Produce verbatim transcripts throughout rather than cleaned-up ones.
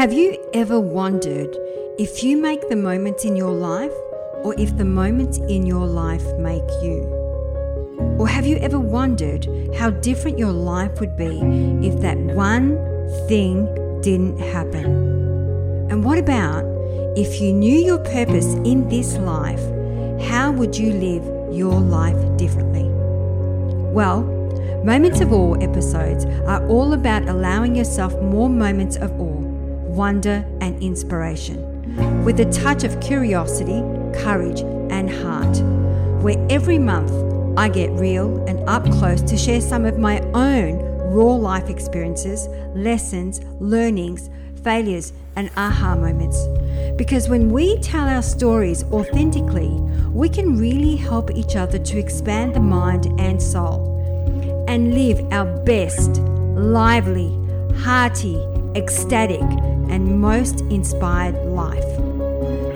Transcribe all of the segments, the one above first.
Have you ever wondered if you make the moments in your life or if the moments in your life make you? Or have you ever wondered how different your life would be if that one thing didn't happen? And what about if you knew your purpose in this life, how would you live your life differently? Well, Moments of Awe episodes are all about allowing yourself more moments of awe, wonder and inspiration, with a touch of curiosity, courage and heart, where every month I get real and up close to share some of my own raw life experiences, lessons, learnings, failures and aha moments. Because when we tell our stories authentically, we can really help each other to expand the mind and soul and live our best, lively, hearty, ecstatic and most inspired life.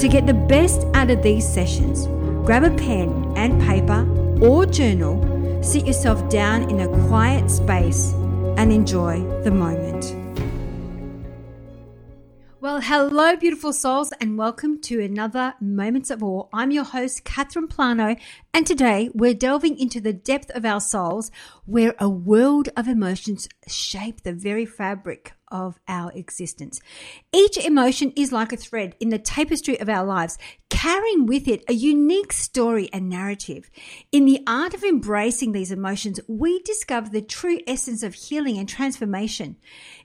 To get the best out of these sessions, grab a pen and paper or journal, sit yourself down in a quiet space and enjoy the moment. Well, hello, beautiful souls, and welcome to another Moments of Awe. I'm your host, Catherine Plano, and today we're delving into the depth of our souls, where a world of emotions shape the very fabric of our existence. Each emotion is like a thread in the tapestry of our lives, carrying with it a unique story and narrative. In the art of embracing these emotions, we discover the true essence of healing and transformation.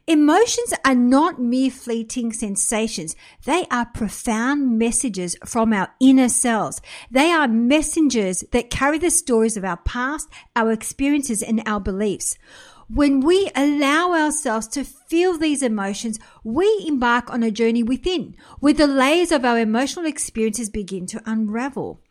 Emotions are not mere fleeting sensations. They are profound messages from our inner selves. They are messengers that carry the stories of our past, our experiences, and our beliefs. When we allow ourselves to feel these emotions, we embark on a journey within, where the layers of our emotional experiences begin to unravel.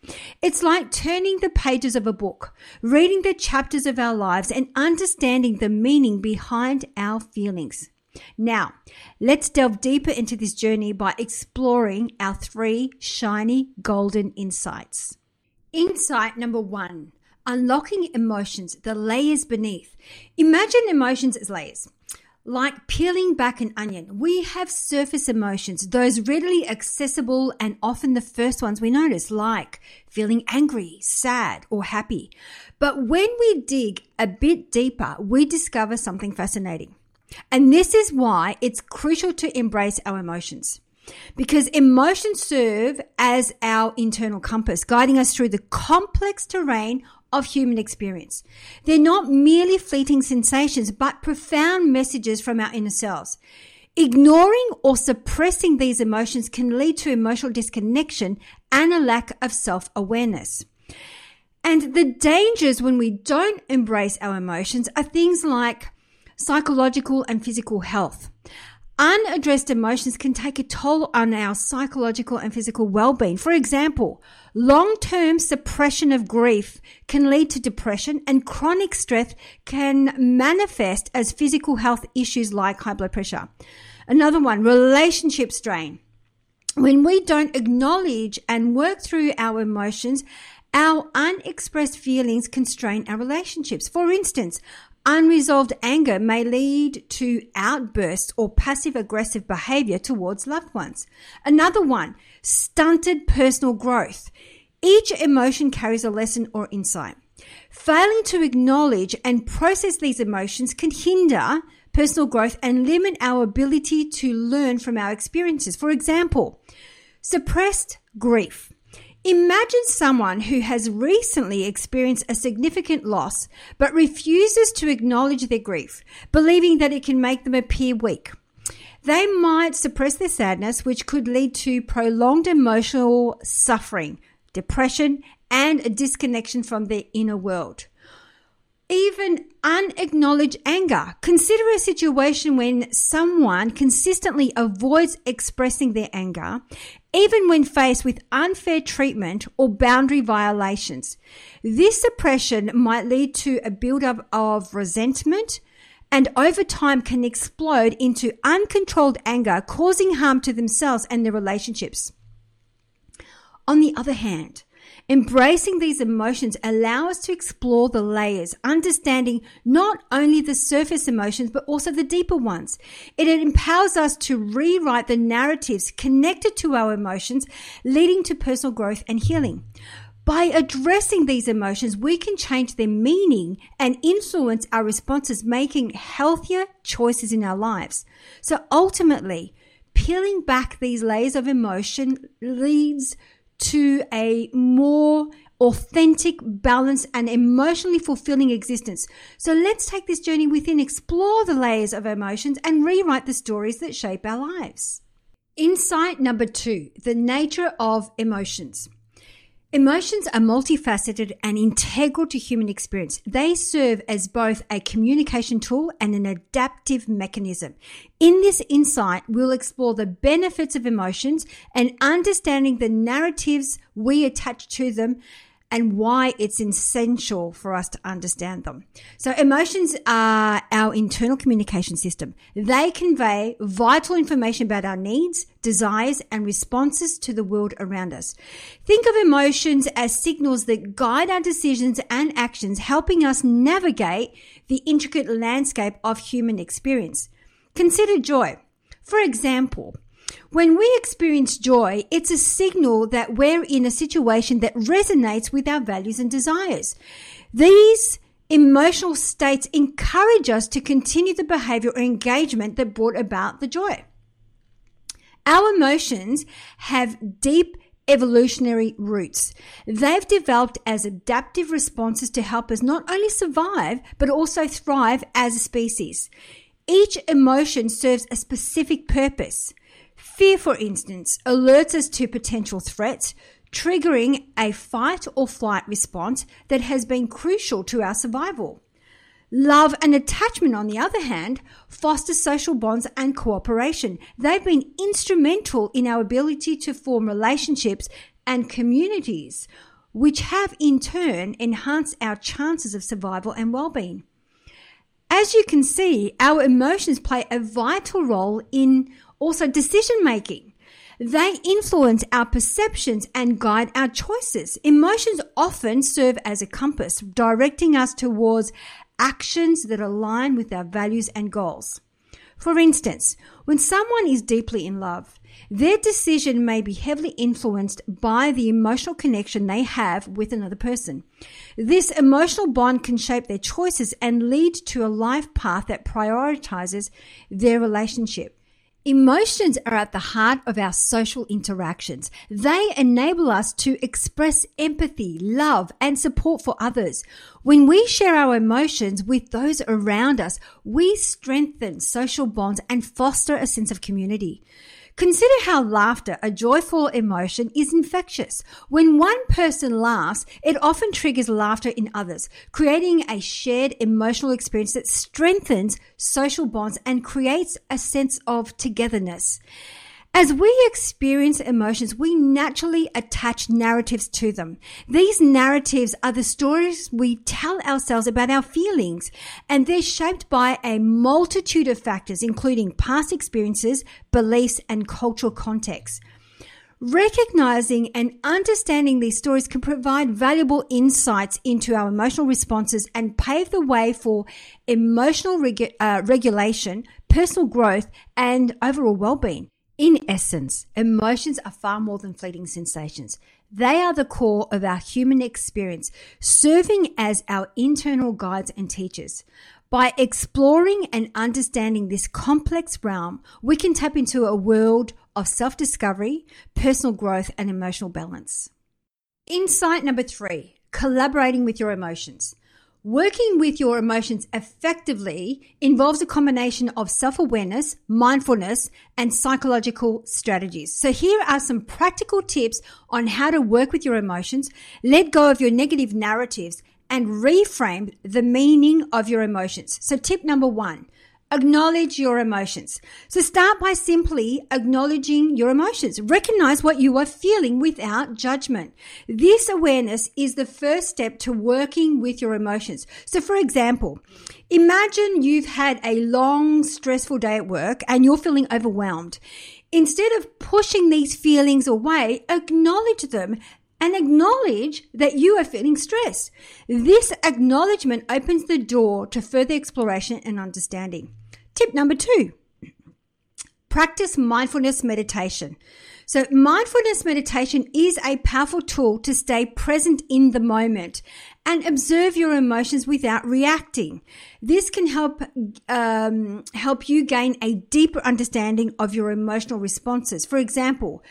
It's like turning the pages of a book, reading the chapters of our lives, and understanding the meaning behind our feelings. Now, let's delve deeper into this journey by exploring our three shiny golden insights. Insight number one. Unlocking emotions, the layers beneath. Imagine emotions as layers. Like peeling back an onion, we have surface emotions, those readily accessible and often the first ones we notice, like feeling angry, sad, or happy. But when we dig a bit deeper, we discover something fascinating. And this is why it's crucial to embrace our emotions. Because emotions serve as our internal compass, guiding us through the complex terrain of human experience. They're not merely fleeting sensations, but profound messages from our inner selves. Ignoring or suppressing these emotions can lead to emotional disconnection and a lack of self-awareness. And the dangers when we don't embrace our emotions are things like psychological and physical health. Unaddressed emotions can take a toll on our psychological and physical well-being. For example, long-term suppression of grief can lead to depression, and chronic stress can manifest as physical health issues like high blood pressure. Another one, relationship strain. When we don't acknowledge and work through our emotions, our unexpressed feelings constrain our relationships. For instance, unresolved anger may lead to outbursts or passive-aggressive behavior towards loved ones. Another one, stunted personal growth. Each emotion carries a lesson or insight. Failing to acknowledge and process these emotions can hinder personal growth and limit our ability to learn from our experiences. For example, suppressed grief. Imagine someone who has recently experienced a significant loss but refuses to acknowledge their grief, believing that it can make them appear weak. They might suppress their sadness, which could lead to prolonged emotional suffering, depression, and a disconnection from their inner world. Even unacknowledged anger. Consider a situation when someone consistently avoids expressing their anger, even when faced with unfair treatment or boundary violations. This suppression might lead to a buildup of resentment and over time can explode into uncontrolled anger, causing harm to themselves and their relationships. On the other hand, Embracing these emotions allow us to explore the layers, understanding not only the surface emotions, but also the deeper ones. It empowers us to rewrite the narratives connected to our emotions, leading to personal growth and healing. By addressing these emotions, we can change their meaning and influence our responses, making healthier choices in our lives. So ultimately, peeling back these layers of emotion leads to a more authentic, balanced, and emotionally fulfilling existence. So let's take this journey within, explore the layers of emotions, and rewrite the stories that shape our lives. Insight number two, the nature of emotions. Emotions are multifaceted and integral to human experience. They serve as both a communication tool and an adaptive mechanism. In this insight, we'll explore the benefits of emotions and understanding the narratives we attach to them and why it's essential for us to understand them. So emotions are our internal communication system. They convey vital information about our needs, desires, and responses to the world around us. Think of emotions as signals that guide our decisions and actions, helping us navigate the intricate landscape of human experience. Consider joy. For example, when we experience joy, it's a signal that we're in a situation that resonates with our values and desires. These emotional states encourage us to continue the behavior or engagement that brought about the joy. Our emotions have deep evolutionary roots. They've developed as adaptive responses to help us not only survive, but also thrive as a species. Each emotion serves a specific purpose. Fear, for instance, alerts us to potential threats, triggering a fight or flight response that has been crucial to our survival. Love and attachment, on the other hand, foster social bonds and cooperation. They've been instrumental in our ability to form relationships and communities, which have in turn enhanced our chances of survival and well-being. As you can see, our emotions play a vital role in also decision-making. They influence our perceptions and guide our choices. Emotions often serve as a compass, directing us towards actions that align with our values and goals. For instance, when someone is deeply in love, their decision may be heavily influenced by the emotional connection they have with another person. This emotional bond can shape their choices and lead to a life path that prioritizes their relationship. Emotions are at the heart of our social interactions. They enable us to express empathy, love, and support for others. When we share our emotions with those around us, we strengthen social bonds and foster a sense of community. Consider how laughter, a joyful emotion, is infectious. When one person laughs, it often triggers laughter in others, creating a shared emotional experience that strengthens social bonds and creates a sense of togetherness. As we experience emotions, we naturally attach narratives to them. These narratives are the stories we tell ourselves about our feelings, and they're shaped by a multitude of factors, including past experiences, beliefs, and cultural contexts. Recognizing and understanding these stories can provide valuable insights into our emotional responses and pave the way for emotional regu- uh, regulation, personal growth, and overall well-being. In essence, emotions are far more than fleeting sensations. They are the core of our human experience, serving as our internal guides and teachers. By exploring and understanding this complex realm, we can tap into a world of self-discovery, personal growth, and emotional balance. Insight number three, collaborating with your emotions. Working with your emotions effectively involves a combination of self-awareness, mindfulness, and psychological strategies. So here are some practical tips on how to work with your emotions, let go of your negative narratives, and reframe the meaning of your emotions. So tip number one, acknowledge your emotions. So start by simply acknowledging your emotions. Recognize what you are feeling without judgment. This awareness is the first step to working with your emotions. So for example, imagine you've had a long, stressful day at work and you're feeling overwhelmed. Instead of pushing these feelings away, acknowledge them and acknowledge that you are feeling stressed. This acknowledgement opens the door to further exploration and understanding. Tip number two, practice mindfulness meditation. So mindfulness meditation is a powerful tool to stay present in the moment and observe your emotions without reacting. This can help um, help you gain a deeper understanding of your emotional responses. For example,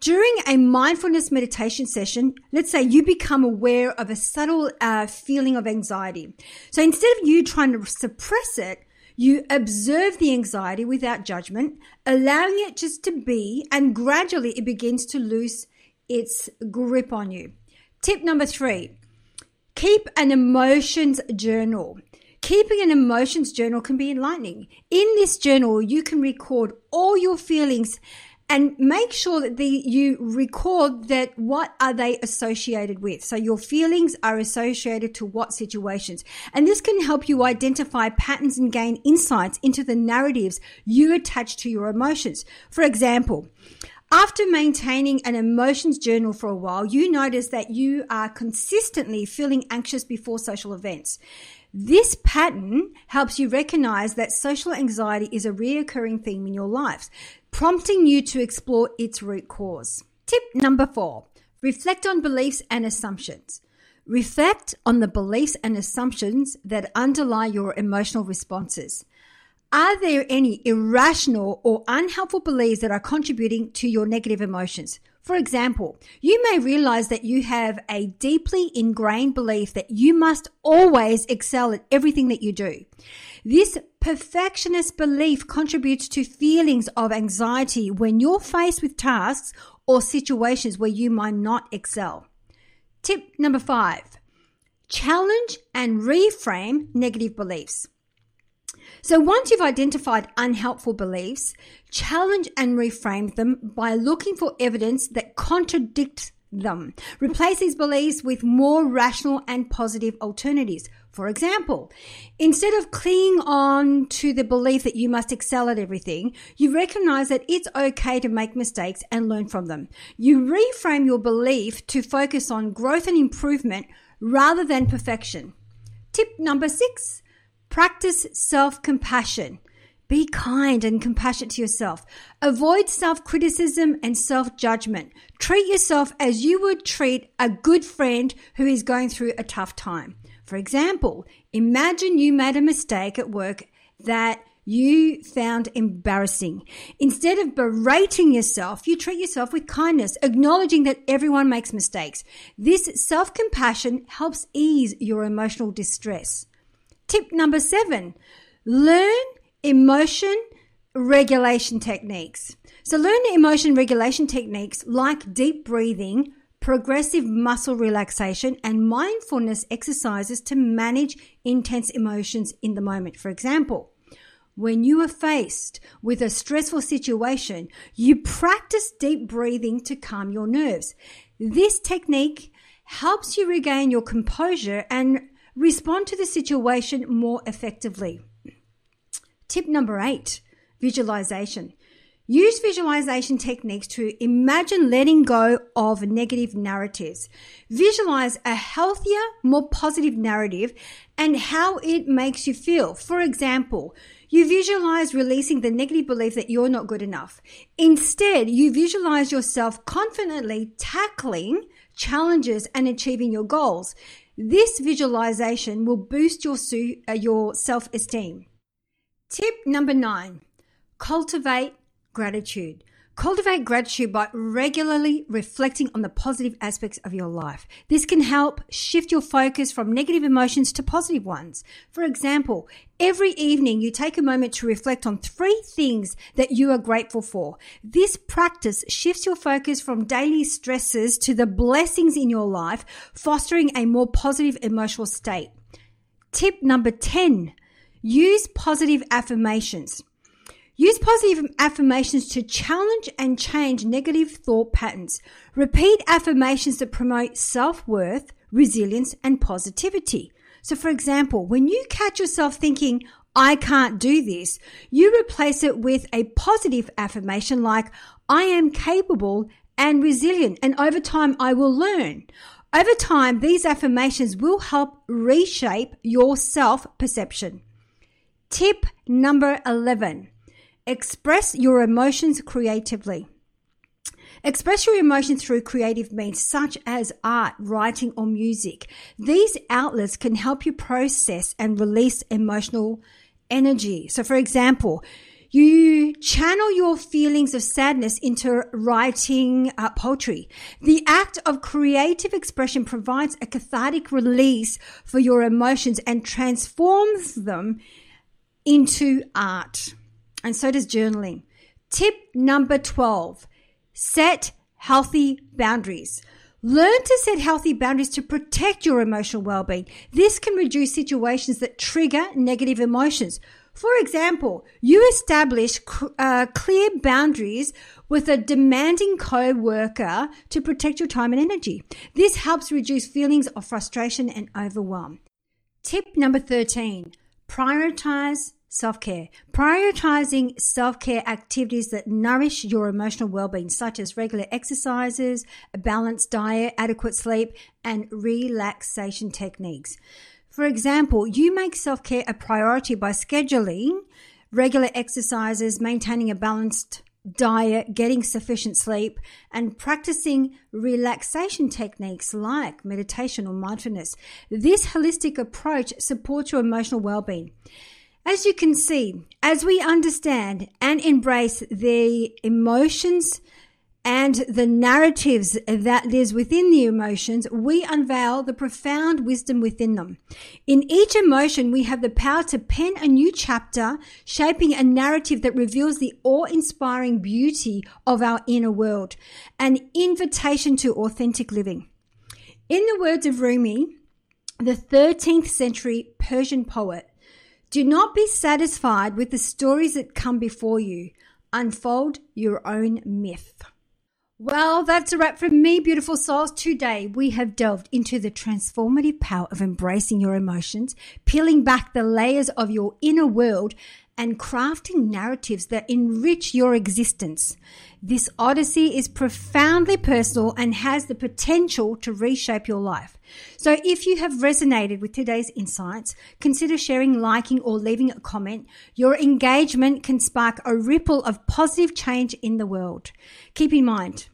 during a mindfulness meditation session, let's say you become aware of a subtle uh, feeling of anxiety. So instead of you trying to suppress it, you observe the anxiety without judgment, allowing it just to be, and gradually it begins to lose its grip on you. Tip number three, keep an emotions journal. Keeping an emotions journal can be enlightening. In this journal, you can record all your feelings and make sure that the, you record that what are they associated with. So your feelings are associated to what situations. And this can help you identify patterns and gain insights into the narratives you attach to your emotions. For example, after maintaining an emotions journal for a while, you notice that you are consistently feeling anxious before social events. This pattern helps you recognize that social anxiety is a reoccurring theme in your lives, prompting you to explore its root cause. Tip number four, reflect on beliefs and assumptions. Reflect on the beliefs and assumptions that underlie your emotional responses. Are there any irrational or unhelpful beliefs that are contributing to your negative emotions? For example, you may realize that you have a deeply ingrained belief that you must always excel at everything that you do. This perfectionist belief contributes to feelings of anxiety when you're faced with tasks or situations where you might not excel. Tip number five, challenge and reframe negative beliefs. So once you've identified unhelpful beliefs, challenge and reframe them by looking for evidence that contradicts them. Replace these beliefs with more rational and positive alternatives. For example, instead of clinging on to the belief that you must excel at everything, you recognize that it's okay to make mistakes and learn from them. You reframe your belief to focus on growth and improvement rather than perfection. Tip number six. Practice self-compassion. Be kind and compassionate to yourself. Avoid self-criticism and self-judgment. Treat yourself as you would treat a good friend who is going through a tough time. For example, imagine you made a mistake at work that you found embarrassing. Instead of berating yourself, you treat yourself with kindness, acknowledging that everyone makes mistakes. This self-compassion helps ease your emotional distress. Tip number seven, learn emotion regulation techniques. So learn emotion regulation techniques like deep breathing, progressive muscle relaxation, and mindfulness exercises to manage intense emotions in the moment. For example, when you are faced with a stressful situation, you practice deep breathing to calm your nerves. This technique helps you regain your composure and respond to the situation more effectively. Tip number eight, visualization. Use visualization techniques to imagine letting go of negative narratives. Visualize a healthier, more positive narrative and how it makes you feel. For example, you visualize releasing the negative belief that you're not good enough. Instead, you visualize yourself confidently tackling challenges and achieving your goals. This visualization will boost your su- uh, your self-esteem. Tip number nine, cultivate gratitude. Cultivate gratitude by regularly reflecting on the positive aspects of your life. This can help shift your focus from negative emotions to positive ones. For example, every evening you take a moment to reflect on three things that you are grateful for. This practice shifts your focus from daily stresses to the blessings in your life, fostering a more positive emotional state. Tip number ten, use positive affirmations. Use positive affirmations to challenge and change negative thought patterns. Repeat affirmations that promote self-worth, resilience, and positivity. So for example, when you catch yourself thinking, I can't do this, you replace it with a positive affirmation like, I am capable and resilient. And over time, I will learn. Over time, these affirmations will help reshape your self-perception. Tip number eleven, express your emotions creatively. Express your emotions through creative means such as art, writing, or music. These outlets can help you process and release emotional energy. So, for example, you channel your feelings of sadness into writing uh, poetry. The act of creative expression provides a cathartic release for your emotions and transforms them into art. And so does journaling. Tip number twelve. Set healthy boundaries. Learn to set healthy boundaries to protect your emotional well-being. This can reduce situations that trigger negative emotions. For example, you establish uh, clear boundaries with a demanding co-worker to protect your time and energy. This helps reduce feelings of frustration and overwhelm. Tip number thirteen, prioritize self-care. Prioritizing self-care activities that nourish your emotional well-being, such as regular exercises, a balanced diet, adequate sleep, and relaxation techniques. For example, you make self-care a priority by scheduling regular exercises, maintaining a balanced diet, getting sufficient sleep, and practicing relaxation techniques like meditation or mindfulness. This holistic approach supports your emotional well-being. As you can see, as we understand and embrace the emotions and the narratives that lives within the emotions, we unveil the profound wisdom within them. In each emotion, we have the power to pen a new chapter, shaping a narrative that reveals the awe-inspiring beauty of our inner world, an invitation to authentic living. In the words of Rumi, the thirteenth century Persian poet, do not be satisfied with the stories that come before you. Unfold your own myth. Well, that's a wrap from me, beautiful souls. Today, we have delved into the transformative power of embracing your emotions, peeling back the layers of your inner world, and crafting narratives that enrich your existence. This odyssey is profoundly personal and has the potential to reshape your life. So if you have resonated with today's insights, consider sharing, liking, or leaving a comment. Your engagement can spark a ripple of positive change in the world. Keep in mind,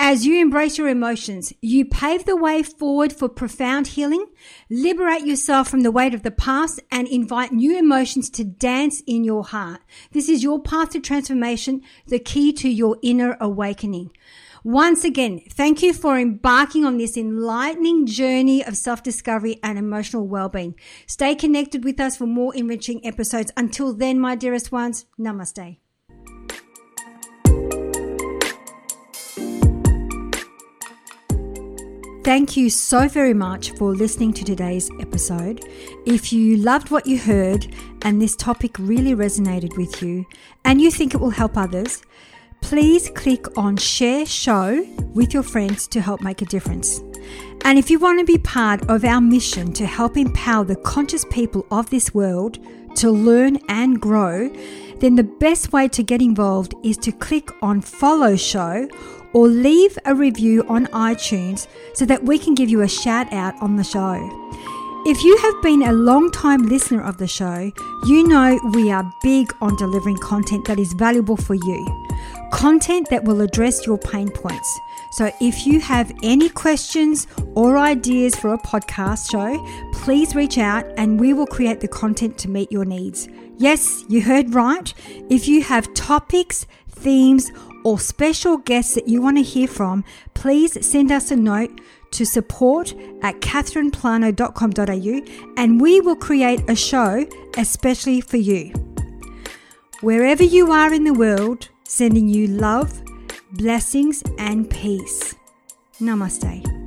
as you embrace your emotions, you pave the way forward for profound healing, liberate yourself from the weight of the past, and invite new emotions to dance in your heart. This is your path to transformation, the key to your inner awakening. Once again, thank you for embarking on this enlightening journey of self-discovery and emotional well-being. Stay connected with us for more enriching episodes. Until then, my dearest ones, namaste. Thank you so very much for listening to today's episode. If you loved what you heard and this topic really resonated with you and you think it will help others, please click on Share Show with your friends to help make a difference. And if you want to be part of our mission to help empower the conscious people of this world to learn and grow, then the best way to get involved is to click on Follow Show or leave a review on iTunes so that we can give you a shout out on the show. If you have been a long-time listener of the show, you know we are big on delivering content that is valuable for you, content that will address your pain points. So if you have any questions or ideas for a podcast show, please reach out and we will create the content to meet your needs. Yes, you heard right. If you have topics, themes, or special guests that you want to hear from, please send us a note to support at catherine plano dot com dot a u and we will create a show especially for you. Wherever you are in the world, sending you love, blessings, and peace. Namaste.